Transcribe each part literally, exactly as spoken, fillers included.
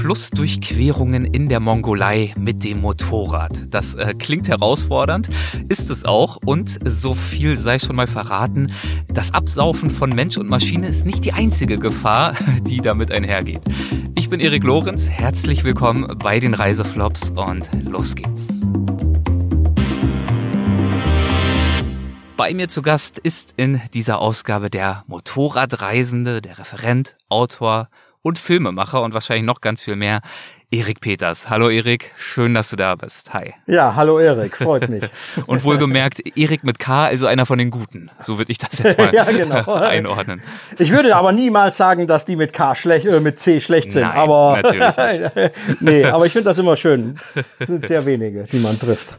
Flussdurchquerungen in der Mongolei mit dem Motorrad. Das äh, klingt herausfordernd, ist es auch. Und so viel sei schon mal verraten, das Absaufen von Mensch und Maschine ist nicht die einzige Gefahr, die damit einhergeht. Ich bin Erik Lorenz, herzlich willkommen bei den Reiseflops und los geht's. Bei mir zu Gast ist in dieser Ausgabe der Motorradreisende, der Referent, Autor und Filmemacher und wahrscheinlich noch ganz viel mehr, Erik Peters. Hallo Erik, schön, dass du da bist. Hi. Ja, hallo Erik, freut mich. Und wohlgemerkt, Erik mit K, also einer von den Guten. So würde ich das jetzt mal ja, genau. einordnen. Ich würde aber niemals sagen, dass die mit K schlecht, äh, mit C schlecht sind. Nein, aber natürlich nicht. Nee, aber ich finde das immer schön. Es sind sehr wenige, die man trifft.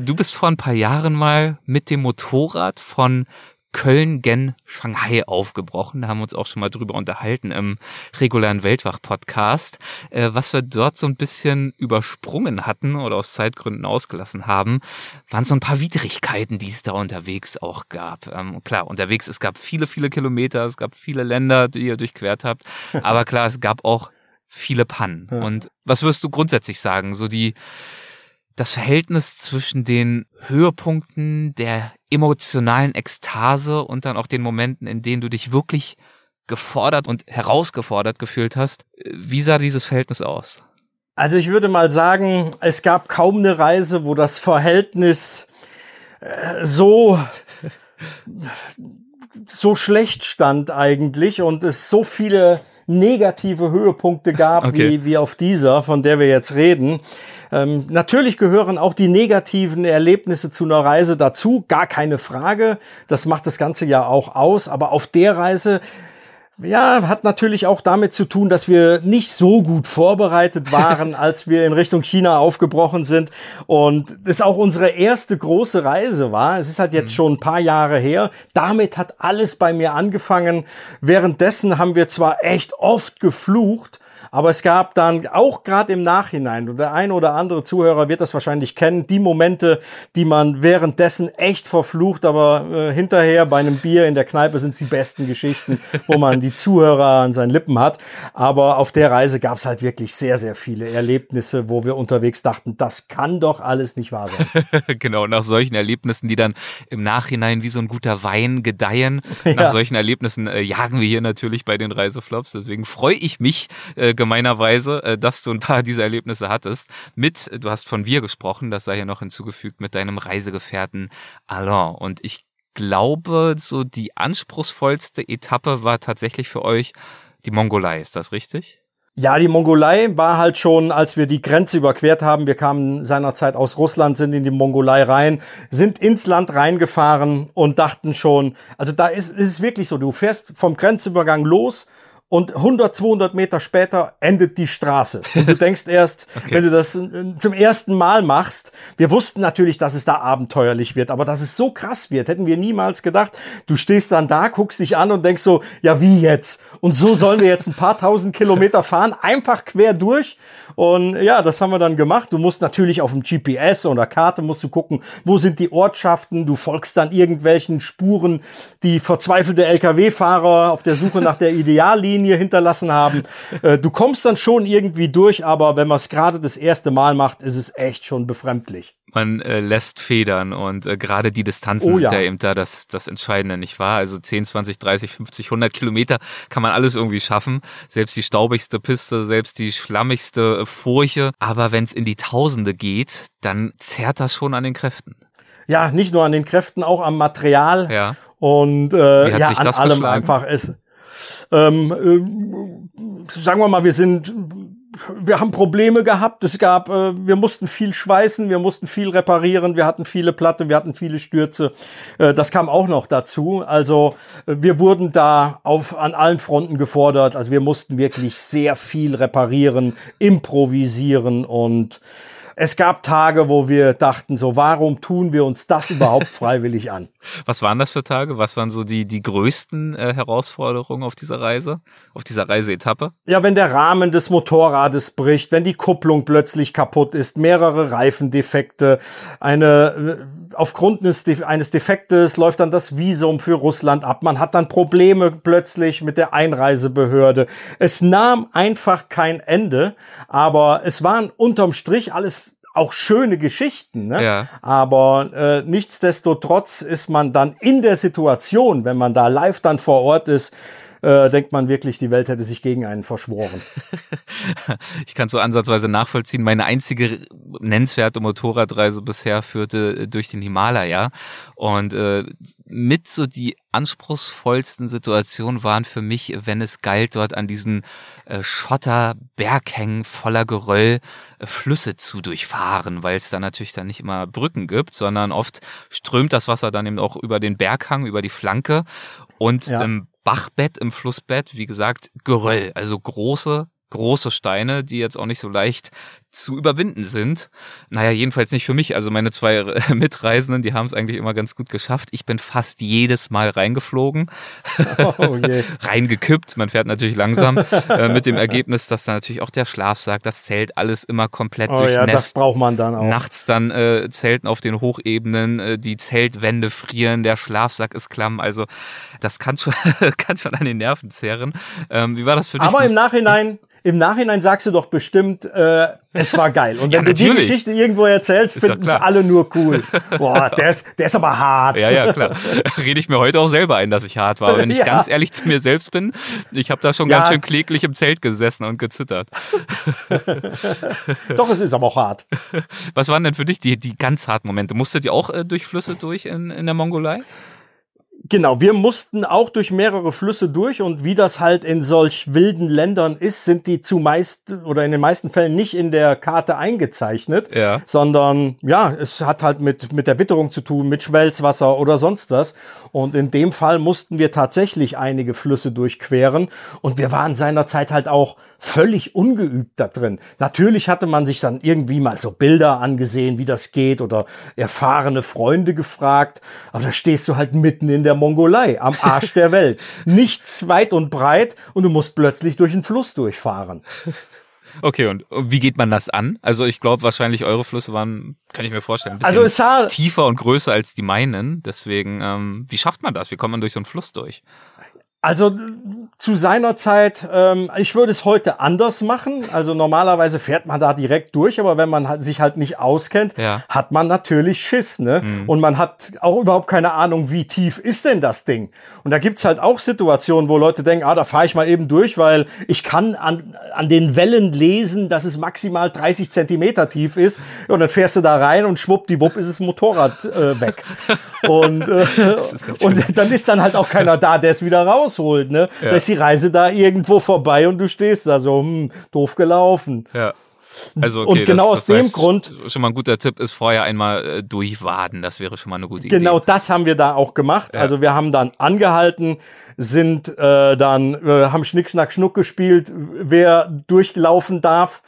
Du bist vor ein paar Jahren mal mit dem Motorrad von Köln gen Shanghai aufgebrochen. Da haben wir uns auch schon mal drüber unterhalten im regulären Weltwach-Podcast. Was wir dort so ein bisschen übersprungen hatten oder aus Zeitgründen ausgelassen haben, waren so ein paar Widrigkeiten, die es da unterwegs auch gab. Ähm, klar, unterwegs, es gab viele, viele Kilometer, es gab viele Länder, die ihr durchquert habt. Aber klar, es gab auch viele Pannen. Ja. Und was würdest du grundsätzlich sagen? So die Das Verhältnis zwischen den Höhepunkten der emotionalen Ekstase und dann auch den Momenten, in denen du dich wirklich gefordert und herausgefordert gefühlt hast. Wie sah dieses Verhältnis aus? Also ich würde mal sagen, es gab kaum eine Reise, wo das Verhältnis äh, so, so schlecht stand eigentlich und es so viele negative Höhepunkte gab, okay. wie, wie auf dieser, von der wir jetzt reden. Ähm, natürlich gehören auch die negativen Erlebnisse zu einer Reise dazu, gar keine Frage. Das macht das Ganze ja auch aus. Aber auf der Reise, ja, hat natürlich auch damit zu tun, dass wir nicht so gut vorbereitet waren, als wir in Richtung China aufgebrochen sind. Und das auch unsere erste große Reise war. Es ist halt jetzt schon ein paar Jahre her. Damit hat alles bei mir angefangen. Währenddessen haben wir zwar echt oft geflucht, aber es gab dann auch gerade im Nachhinein, und der ein oder andere Zuhörer wird das wahrscheinlich kennen, die Momente, die man währenddessen echt verflucht, aber äh, hinterher bei einem Bier in der Kneipe sind es die besten Geschichten, wo man die Zuhörer an seinen Lippen hat. Aber auf der Reise gab es halt wirklich sehr, sehr viele Erlebnisse, wo wir unterwegs dachten, das kann doch alles nicht wahr sein. Genau, nach solchen Erlebnissen, die dann im Nachhinein wie so ein guter Wein gedeihen, ja. nach solchen Erlebnissen äh, jagen wir hier natürlich bei den Reiseflops. Deswegen freue ich mich äh, gemeinerweise, dass du ein paar dieser Erlebnisse hattest. Mit, du hast von wir gesprochen, das sei ja noch hinzugefügt, mit deinem Reisegefährten Alain. Und ich glaube, so die anspruchsvollste Etappe war tatsächlich für euch die Mongolei. Ist das richtig? Ja, die Mongolei war halt schon, als wir die Grenze überquert haben, wir kamen seinerzeit aus Russland, sind in die Mongolei rein, sind ins Land reingefahren und dachten schon, also da ist, ist es wirklich so, du fährst vom Grenzübergang los, und hundert, zweihundert Meter später endet die Straße. Und du denkst erst, okay. wenn du das zum ersten Mal machst, wir wussten natürlich, dass es da abenteuerlich wird, aber dass es so krass wird, hätten wir niemals gedacht. Du stehst dann da, guckst dich an und denkst so, ja wie jetzt? Und so sollen wir jetzt ein paar tausend Kilometer fahren, einfach quer durch. Und ja, das haben wir dann gemacht. Du musst natürlich auf dem G P S oder Karte musst du gucken, wo sind die Ortschaften. Du folgst dann irgendwelchen Spuren, die verzweifelte L K W-Fahrer auf der Suche nach der Ideallinie hinterlassen haben. Du kommst dann schon irgendwie durch, aber wenn man es gerade das erste Mal macht, ist es echt schon befremdlich. Man äh, lässt federn und äh, gerade die Distanzen oh, sind ja eben da das, das Entscheidende, nicht wahr? Also zehn, zwanzig, dreißig, fünfzig, hundert Kilometer kann man alles irgendwie schaffen. Selbst die staubigste Piste, selbst die schlammigste äh, Furche. Aber wenn es in die Tausende geht, dann zerrt das schon an den Kräften. Ja, nicht nur an den Kräften, auch am Material. Ja. Und äh, ja, an allem einfach ist. Ähm, ähm, sagen wir mal, wir sind, wir haben Probleme gehabt. Es gab, äh, wir mussten viel schweißen, wir mussten viel reparieren, wir hatten viele Platte, wir hatten viele Stürze. Äh, das kam auch noch dazu. Also wir wurden da auf an allen Fronten gefordert. Also wir mussten wirklich sehr viel reparieren, improvisieren und es gab Tage, wo wir dachten so, warum tun wir uns das überhaupt freiwillig an? Was waren das für Tage? Was waren so die, die größten äh, Herausforderungen auf dieser Reise, auf dieser Reiseetappe? Ja, wenn der Rahmen des Motorrades bricht, wenn die Kupplung plötzlich kaputt ist, mehrere Reifendefekte, eine, aufgrund eines Defektes läuft dann das Visum für Russland ab. Man hat dann Probleme plötzlich mit der Einreisebehörde. Es nahm einfach kein Ende, aber es waren unterm Strich alles auch schöne Geschichten, ne? Ja. Aber äh, nichtsdestotrotz ist man dann in der Situation, wenn man da live dann vor Ort ist, äh, denkt man wirklich, die Welt hätte sich gegen einen verschworen. Ich kann es so ansatzweise nachvollziehen. Meine einzige nennenswerte Motorradreise bisher führte durch den Himalaya. Und äh, mit so die anspruchsvollsten Situationen waren für mich, wenn es galt, dort an diesen äh, Schotterberghängen voller Geröll äh, Flüsse zu durchfahren, weil es da natürlich dann nicht immer Brücken gibt, sondern oft strömt das Wasser dann eben auch über den Berghang, über die Flanke und ja. im Bachbett, im Flussbett, wie gesagt, Geröll, also große große Steine, die jetzt auch nicht so leicht zu überwinden sind. Naja, jedenfalls nicht für mich. Also meine zwei Mitreisenden, die haben es eigentlich immer ganz gut geschafft. Ich bin fast jedes Mal reingeflogen, oh, yeah. reingekippt. Man fährt natürlich langsam äh, mit dem Ergebnis, dass da natürlich auch der Schlafsack, das Zelt, alles immer komplett oh, durchnässt. Ja, das braucht man dann auch. Nachts dann äh, Zelten auf den Hochebenen, äh, die Zeltwände frieren, der Schlafsack ist klamm. Also das kann schon, kann schon an den Nerven zehren. Ähm, wie war das für dich? Aber im Nachhinein... Im Nachhinein sagst du doch bestimmt, äh, es war geil. Und wenn ja, du die Geschichte irgendwo erzählst, finden es alle nur cool. Boah, der ist, der ist aber hart. Ja, ja, klar. Rede ich mir heute auch selber ein, dass ich hart war. Aber wenn ich ja. ganz ehrlich zu mir selbst bin, ich habe da schon ja. ganz schön kläglich im Zelt gesessen und gezittert. Doch, es ist aber auch hart. Was waren denn für dich die, die ganz harten Momente? Musstet ihr auch äh, durch Flüsse durch in, in der Mongolei? Genau, wir mussten auch durch mehrere Flüsse durch und wie das halt in solch wilden Ländern ist, sind die zumeist oder in den meisten Fällen nicht in der Karte eingezeichnet, ja. sondern ja, es hat halt mit mit der Witterung zu tun, mit Schmelzwasser oder sonst was. Und in dem Fall mussten wir tatsächlich einige Flüsse durchqueren und wir waren seinerzeit halt auch völlig ungeübt da drin. Natürlich hatte man sich dann irgendwie mal so Bilder angesehen, wie das geht oder erfahrene Freunde gefragt, aber da stehst du halt mitten in der Mongolei, am Arsch der Welt. Nichts weit und breit und du musst plötzlich durch einen Fluss durchfahren. Okay, und wie geht man das an? Also ich glaube, wahrscheinlich eure Flüsse waren, kann ich mir vorstellen, ein bisschen also es hat, tiefer und größer als die meinen. Deswegen, ähm, wie schafft man das? Wie kommt man durch so einen Fluss durch? Also zu seiner Zeit, ähm, ich würde es heute anders machen. Also normalerweise fährt man da direkt durch, aber wenn man halt, sich halt nicht auskennt, ja. hat man natürlich Schiss, ne? Mhm. Und man hat auch überhaupt keine Ahnung, wie tief ist denn das Ding? Und da gibt's halt auch Situationen, wo Leute denken, ah, da fahre ich mal eben durch, weil ich kann an, an den Wellen lesen, dass es maximal dreißig Zentimeter tief ist. Und dann fährst du da rein und schwuppdiwupp ist das Motorrad äh, weg. Und, äh, und dann ist dann halt auch keiner da, der es wieder raus holt, ne? Ja. Da ist die Reise da irgendwo vorbei und du stehst da so, hm, doof gelaufen. Ja. Also okay, und genau das, aus das dem heißt, Grund schon mal ein guter Tipp ist vorher einmal äh, durchwaden, das wäre schon mal eine gute Idee. Genau, das haben wir da auch gemacht. Ja. Also wir haben dann angehalten, sind äh, dann äh, haben Schnick Schnack Schnuck gespielt, wer durchlaufen darf,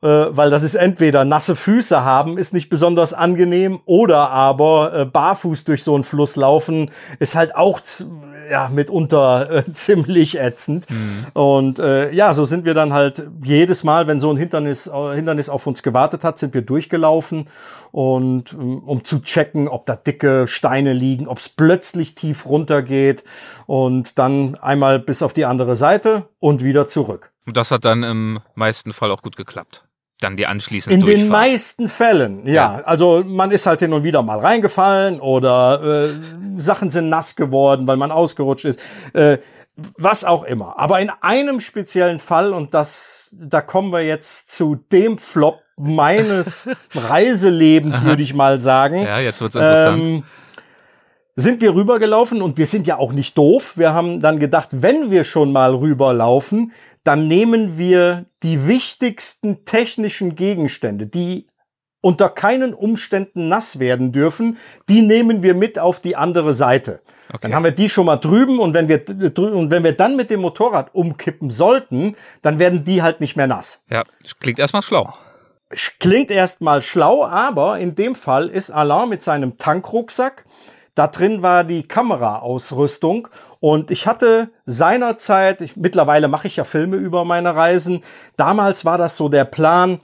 äh, weil das ist entweder nasse Füße haben, ist nicht besonders angenehm, oder aber äh, barfuß durch so einen Fluss laufen ist halt auch z- ja, mitunter äh, ziemlich ätzend. Mhm. Und äh, ja, so sind wir dann halt jedes Mal, wenn so ein Hindernis, äh, Hindernis auf uns gewartet hat, sind wir durchgelaufen, und um zu checken, ob da dicke Steine liegen, ob es plötzlich tief runter geht und dann einmal bis auf die andere Seite und wieder zurück. Und das hat dann im meisten Fall auch gut geklappt. Dann die anschließende Durchfahrt. In den meisten Fällen, ja. ja. Also man ist halt hin und wieder mal reingefallen oder äh, Sachen sind nass geworden, weil man ausgerutscht ist, äh, was auch immer. Aber in einem speziellen Fall, und das, da kommen wir jetzt zu dem Flop meines Reiselebens, würde ich mal sagen. Ja, jetzt wird's interessant. Ähm, sind wir rübergelaufen, und wir sind ja auch nicht doof. Wir haben dann gedacht, wenn wir schon mal rüberlaufen, dann nehmen wir die wichtigsten technischen Gegenstände, die unter keinen Umständen nass werden dürfen, die nehmen wir mit auf die andere Seite. Okay. Dann haben wir die schon mal drüben, und wenn wir und wenn wir dann mit dem Motorrad umkippen sollten, dann werden die halt nicht mehr nass. Ja, klingt erstmal schlau. Klingt erstmal schlau, aber in dem Fall ist Alain mit seinem Tankrucksack Da drin war die Kameraausrüstung und ich hatte seinerzeit, ich, mittlerweile mache ich ja Filme über meine Reisen, damals war das so der Plan,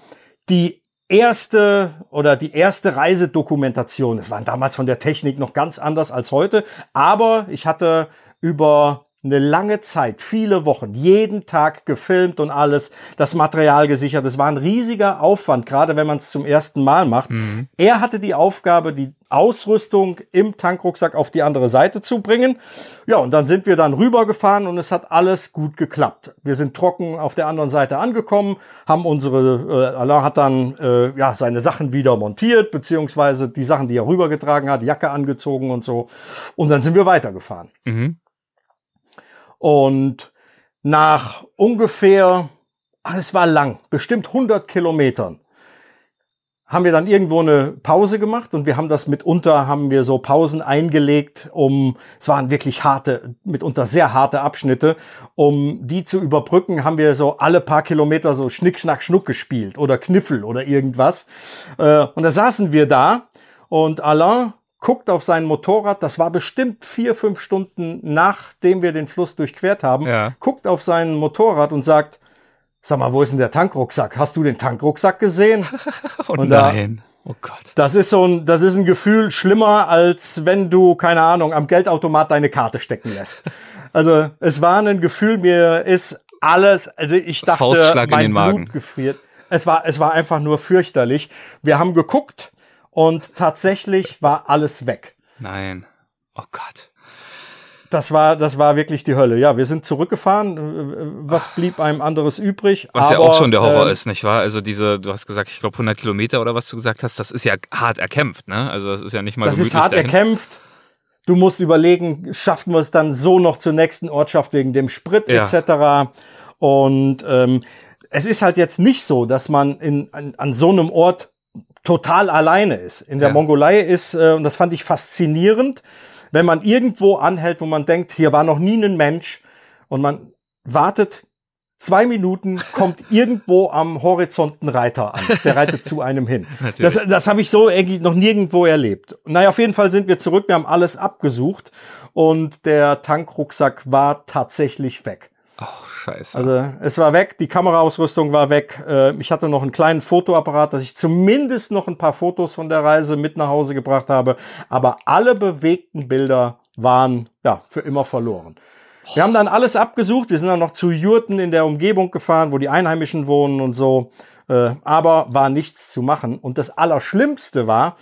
die erste oder die erste Reisedokumentation. Es waren damals von der Technik noch ganz anders als heute, aber ich hatte über eine lange Zeit, viele Wochen, jeden Tag gefilmt und alles, das Material gesichert. Es war ein riesiger Aufwand, gerade wenn man es zum ersten Mal macht. Mhm. Er hatte die Aufgabe, die Ausrüstung im Tankrucksack auf die andere Seite zu bringen. Ja, und dann sind wir dann rübergefahren und es hat alles gut geklappt. Wir sind trocken auf der anderen Seite angekommen, haben unsere, äh, Alain hat dann äh, ja seine Sachen wieder montiert, beziehungsweise die Sachen, die er rübergetragen hat, Jacke angezogen und so. Und dann sind wir weitergefahren. Mhm. Und nach ungefähr, ach, es war lang, bestimmt hundert Kilometern, haben wir dann irgendwo eine Pause gemacht und wir haben das mitunter, haben wir so Pausen eingelegt, um, es waren wirklich harte, mitunter sehr harte Abschnitte, um die zu überbrücken, haben wir so alle paar Kilometer so Schnick, Schnack, Schnuck gespielt oder Kniffel oder irgendwas. Und da saßen wir da und Alain guckt auf sein Motorrad, das war bestimmt vier, fünf Stunden nachdem wir den Fluss durchquert haben, ja. Guckt auf sein Motorrad und sagt, sag mal, wo ist denn der Tankrucksack? Hast du den Tankrucksack gesehen? oh und nein, da, oh Gott. Das ist so ein, das ist ein Gefühl schlimmer, als wenn du, keine Ahnung, am Geldautomat deine Karte stecken lässt. Also es war ein Gefühl, mir ist alles, also ich dachte, Faustschlag mein in den Magen. Blut gefriert. Es war, es war einfach nur fürchterlich. Wir haben geguckt, und tatsächlich war alles weg. Nein. Oh Gott. Das war, das war wirklich die Hölle. Ja, wir sind zurückgefahren. Was blieb einem anderes übrig? Was aber, ja auch schon der Horror äh, ist, nicht wahr? Also diese, du hast gesagt, ich glaube hundert Kilometer oder was du gesagt hast, das ist ja hart erkämpft, ne? Also das ist ja nicht mal gemütlich. Das ist hart dahin. erkämpft. Du musst überlegen, schaffen wir es dann so noch zur nächsten Ortschaft wegen dem Sprit ja. et cetera. Und ähm, es ist halt jetzt nicht so, dass man in, an, an so einem Ort total alleine ist. In der ja. Mongolei ist, äh, und das fand ich faszinierend, wenn man irgendwo anhält, wo man denkt, hier war noch nie ein Mensch und man wartet zwei Minuten, kommt irgendwo am Horizont ein Reiter an. Der reitet zu einem hin. Das, das habe ich so irgendwie noch nirgendwo erlebt. Naja, auf jeden Fall sind wir zurück, wir haben alles abgesucht und der Tankrucksack war tatsächlich weg. Oh, scheiße. Also es war weg, die Kameraausrüstung war weg. Ich hatte noch einen kleinen Fotoapparat, dass ich zumindest noch ein paar Fotos von der Reise mit nach Hause gebracht habe. Aber alle bewegten Bilder waren ja für immer verloren. Wir haben dann alles abgesucht. Wir sind dann noch zu Jurten in der Umgebung gefahren, wo die Einheimischen wohnen und so. Aber war nichts zu machen. Und das Allerschlimmste war,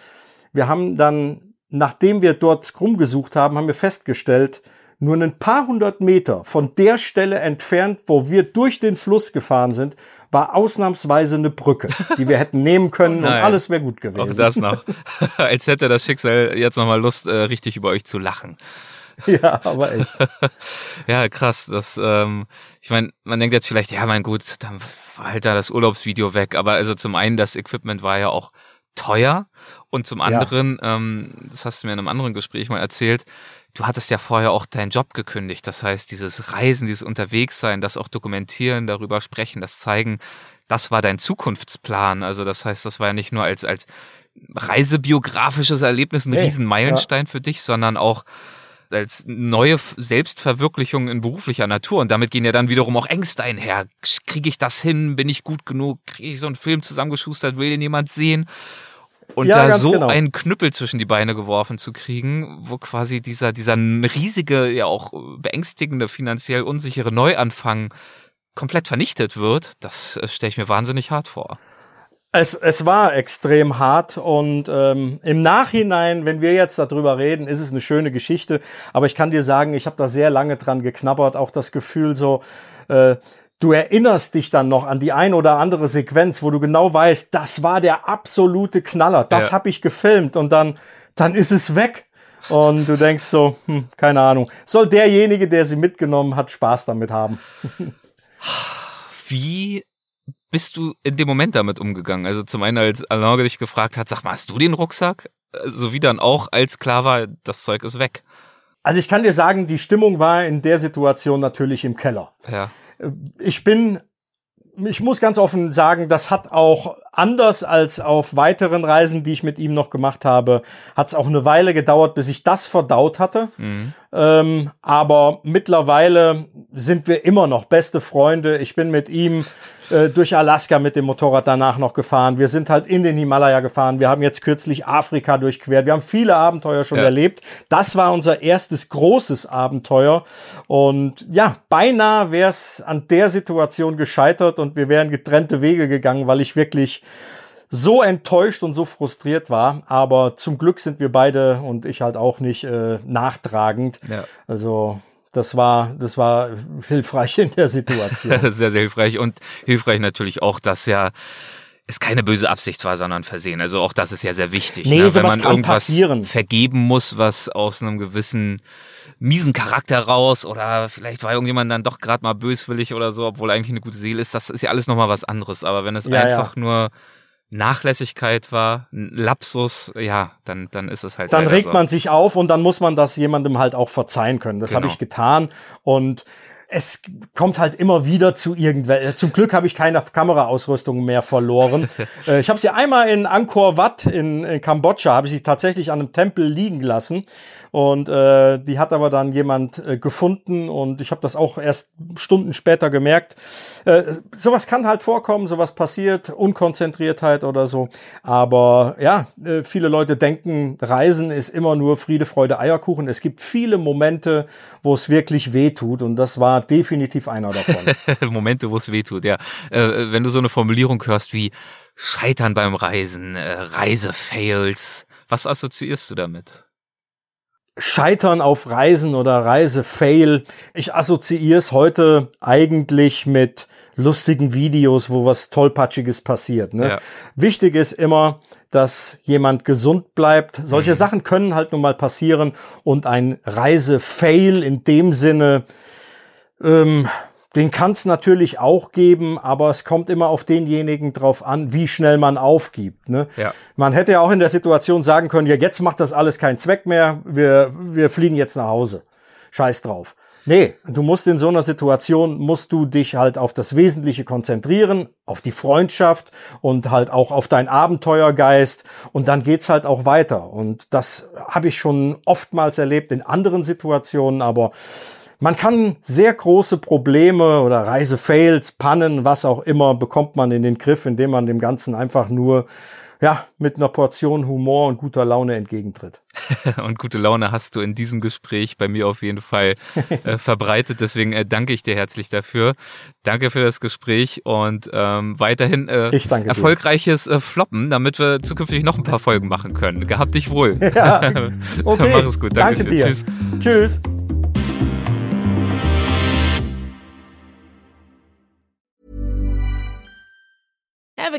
wir haben dann, nachdem wir dort rumgesucht haben, haben wir festgestellt, nur ein paar hundert Meter von der Stelle entfernt, wo wir durch den Fluss gefahren sind, war ausnahmsweise eine Brücke, die wir hätten nehmen können und alles wäre gut gewesen. Auch das noch. Als hätte das Schicksal jetzt nochmal Lust, äh, richtig über euch zu lachen. Ja, aber echt. Ja, krass. Das, ähm, ich meine, man denkt jetzt vielleicht, ja, mein Gott, dann war halt da das Urlaubsvideo weg. Aber also zum einen, das Equipment war ja auch teuer und zum anderen, ja. ähm, das hast du mir in einem anderen Gespräch mal erzählt, du hattest ja vorher auch deinen Job gekündigt, das heißt, dieses Reisen, dieses Unterwegssein, das auch dokumentieren, darüber sprechen, das zeigen, das war dein Zukunftsplan, also das heißt, das war ja nicht nur als als reisebiografisches Erlebnis ein hey, Riesenmeilenstein ja. für dich, sondern auch als neue Selbstverwirklichung in beruflicher Natur und damit gehen ja dann wiederum auch Ängste einher, kriege ich das hin, bin ich gut genug, kriege ich so einen Film zusammengeschustert, will den jemand sehen? Und ja, da so genau. einen Knüppel zwischen die Beine geworfen zu kriegen, wo quasi dieser dieser riesige, ja auch beängstigende, finanziell unsichere Neuanfang komplett vernichtet wird, das stelle ich mir wahnsinnig hart vor. Es, es war extrem hart und ähm, im Nachhinein, wenn wir jetzt darüber reden, ist es eine schöne Geschichte, aber ich kann dir sagen, ich habe da sehr lange dran geknabbert, auch das Gefühl so... Äh, Du erinnerst dich dann noch an die ein oder andere Sequenz, wo du genau weißt, das war der absolute Knaller, das ja. habe ich gefilmt und dann, dann ist es weg. Und du denkst so, hm, keine Ahnung, soll derjenige, der sie mitgenommen hat, Spaß damit haben. Wie bist du in dem Moment damit umgegangen? Also zum einen, als Alain dich gefragt hat, sag mal, hast du den Rucksack? Sowie dann auch, als klar war, das Zeug ist weg. Also ich kann dir sagen, die Stimmung war in der Situation natürlich im Keller. Ja. Ich bin, ich muss ganz offen sagen, das hat auch anders als auf weiteren Reisen, die ich mit ihm noch gemacht habe, hat es auch eine Weile gedauert, bis ich das verdaut hatte. Mhm. Ähm, aber mittlerweile sind wir immer noch beste Freunde. Ich bin mit ihm äh, durch Alaska mit dem Motorrad danach noch gefahren. Wir sind halt in den Himalaya gefahren. Wir haben jetzt kürzlich Afrika durchquert. Wir haben viele Abenteuer schon ja. erlebt. Das war unser erstes großes Abenteuer. Und ja, beinahe wäre es an der Situation gescheitert und wir wären getrennte Wege gegangen, weil ich wirklich so enttäuscht und so frustriert war, aber zum Glück sind wir beide und ich halt auch nicht äh, nachtragend. Ja. Also das war das war hilfreich in der Situation. Sehr, sehr hilfreich und hilfreich natürlich auch, dass ja es keine böse Absicht war, sondern Versehen. Also auch das ist ja sehr wichtig, nee, ne? Wenn man irgendwas passieren. vergeben muss, was aus einem gewissen miesen Charakter raus oder vielleicht war irgendjemand dann doch gerade mal böswillig oder so, obwohl eigentlich eine gute Seele ist. Das ist ja alles nochmal was anderes. Aber wenn es ja, einfach ja. nur Nachlässigkeit war, Lapsus, ja, dann, dann ist es halt. Dann regt so. man sich auf und dann muss man das jemandem halt auch verzeihen können. Das genau. habe ich getan und es kommt halt immer wieder zu irgendwelchen. Zum Glück habe ich keine Kameraausrüstung mehr verloren. Ich habe sie einmal in Angkor Wat in, in Kambodscha, habe ich sie tatsächlich an einem Tempel liegen lassen. Und äh, die hat aber dann jemand äh, gefunden und ich habe das auch erst Stunden später gemerkt. Äh, sowas kann halt vorkommen, sowas passiert, Unkonzentriertheit oder so. Aber ja, äh, viele Leute denken, Reisen ist immer nur Friede, Freude, Eierkuchen. Es gibt viele Momente, wo es wirklich wehtut und das war definitiv einer davon. Momente, wo es wehtut, ja. Äh, wenn du so eine Formulierung hörst wie Scheitern beim Reisen, äh, Reisefails, was assoziierst du damit? Scheitern auf Reisen oder Reisefail. Ich assoziiere es heute eigentlich mit lustigen Videos, wo was Tollpatschiges passiert. Ne? Ja. Wichtig ist immer, dass jemand gesund bleibt. Solche mhm. Sachen können halt nun mal passieren und ein Reisefail in dem Sinne, ähm, den kann es natürlich auch geben, aber es kommt immer auf denjenigen drauf an, wie schnell man aufgibt. Ne? Ja. Man hätte ja auch in der Situation sagen können, ja, jetzt macht das alles keinen Zweck mehr, wir, wir fliegen jetzt nach Hause. Scheiß drauf. Nee, du musst in so einer Situation, musst du dich halt auf das Wesentliche konzentrieren, auf die Freundschaft und halt auch auf deinen Abenteuergeist und dann geht's halt auch weiter. Und das habe ich schon oftmals erlebt in anderen Situationen, aber man kann sehr große Probleme oder Reisefails, Pannen, was auch immer, bekommt man in den Griff, indem man dem Ganzen einfach nur ja, mit einer Portion Humor und guter Laune entgegentritt. Und gute Laune hast du in diesem Gespräch bei mir auf jeden Fall äh, verbreitet. Deswegen äh, danke ich dir herzlich dafür. Danke für das Gespräch und ähm, weiterhin äh, erfolgreiches äh, Floppen, damit wir zukünftig noch ein paar Folgen machen können. Gehabt dich wohl. Ja, okay. Mach es gut. Danke dir. Tschüss. Tschüss. Ever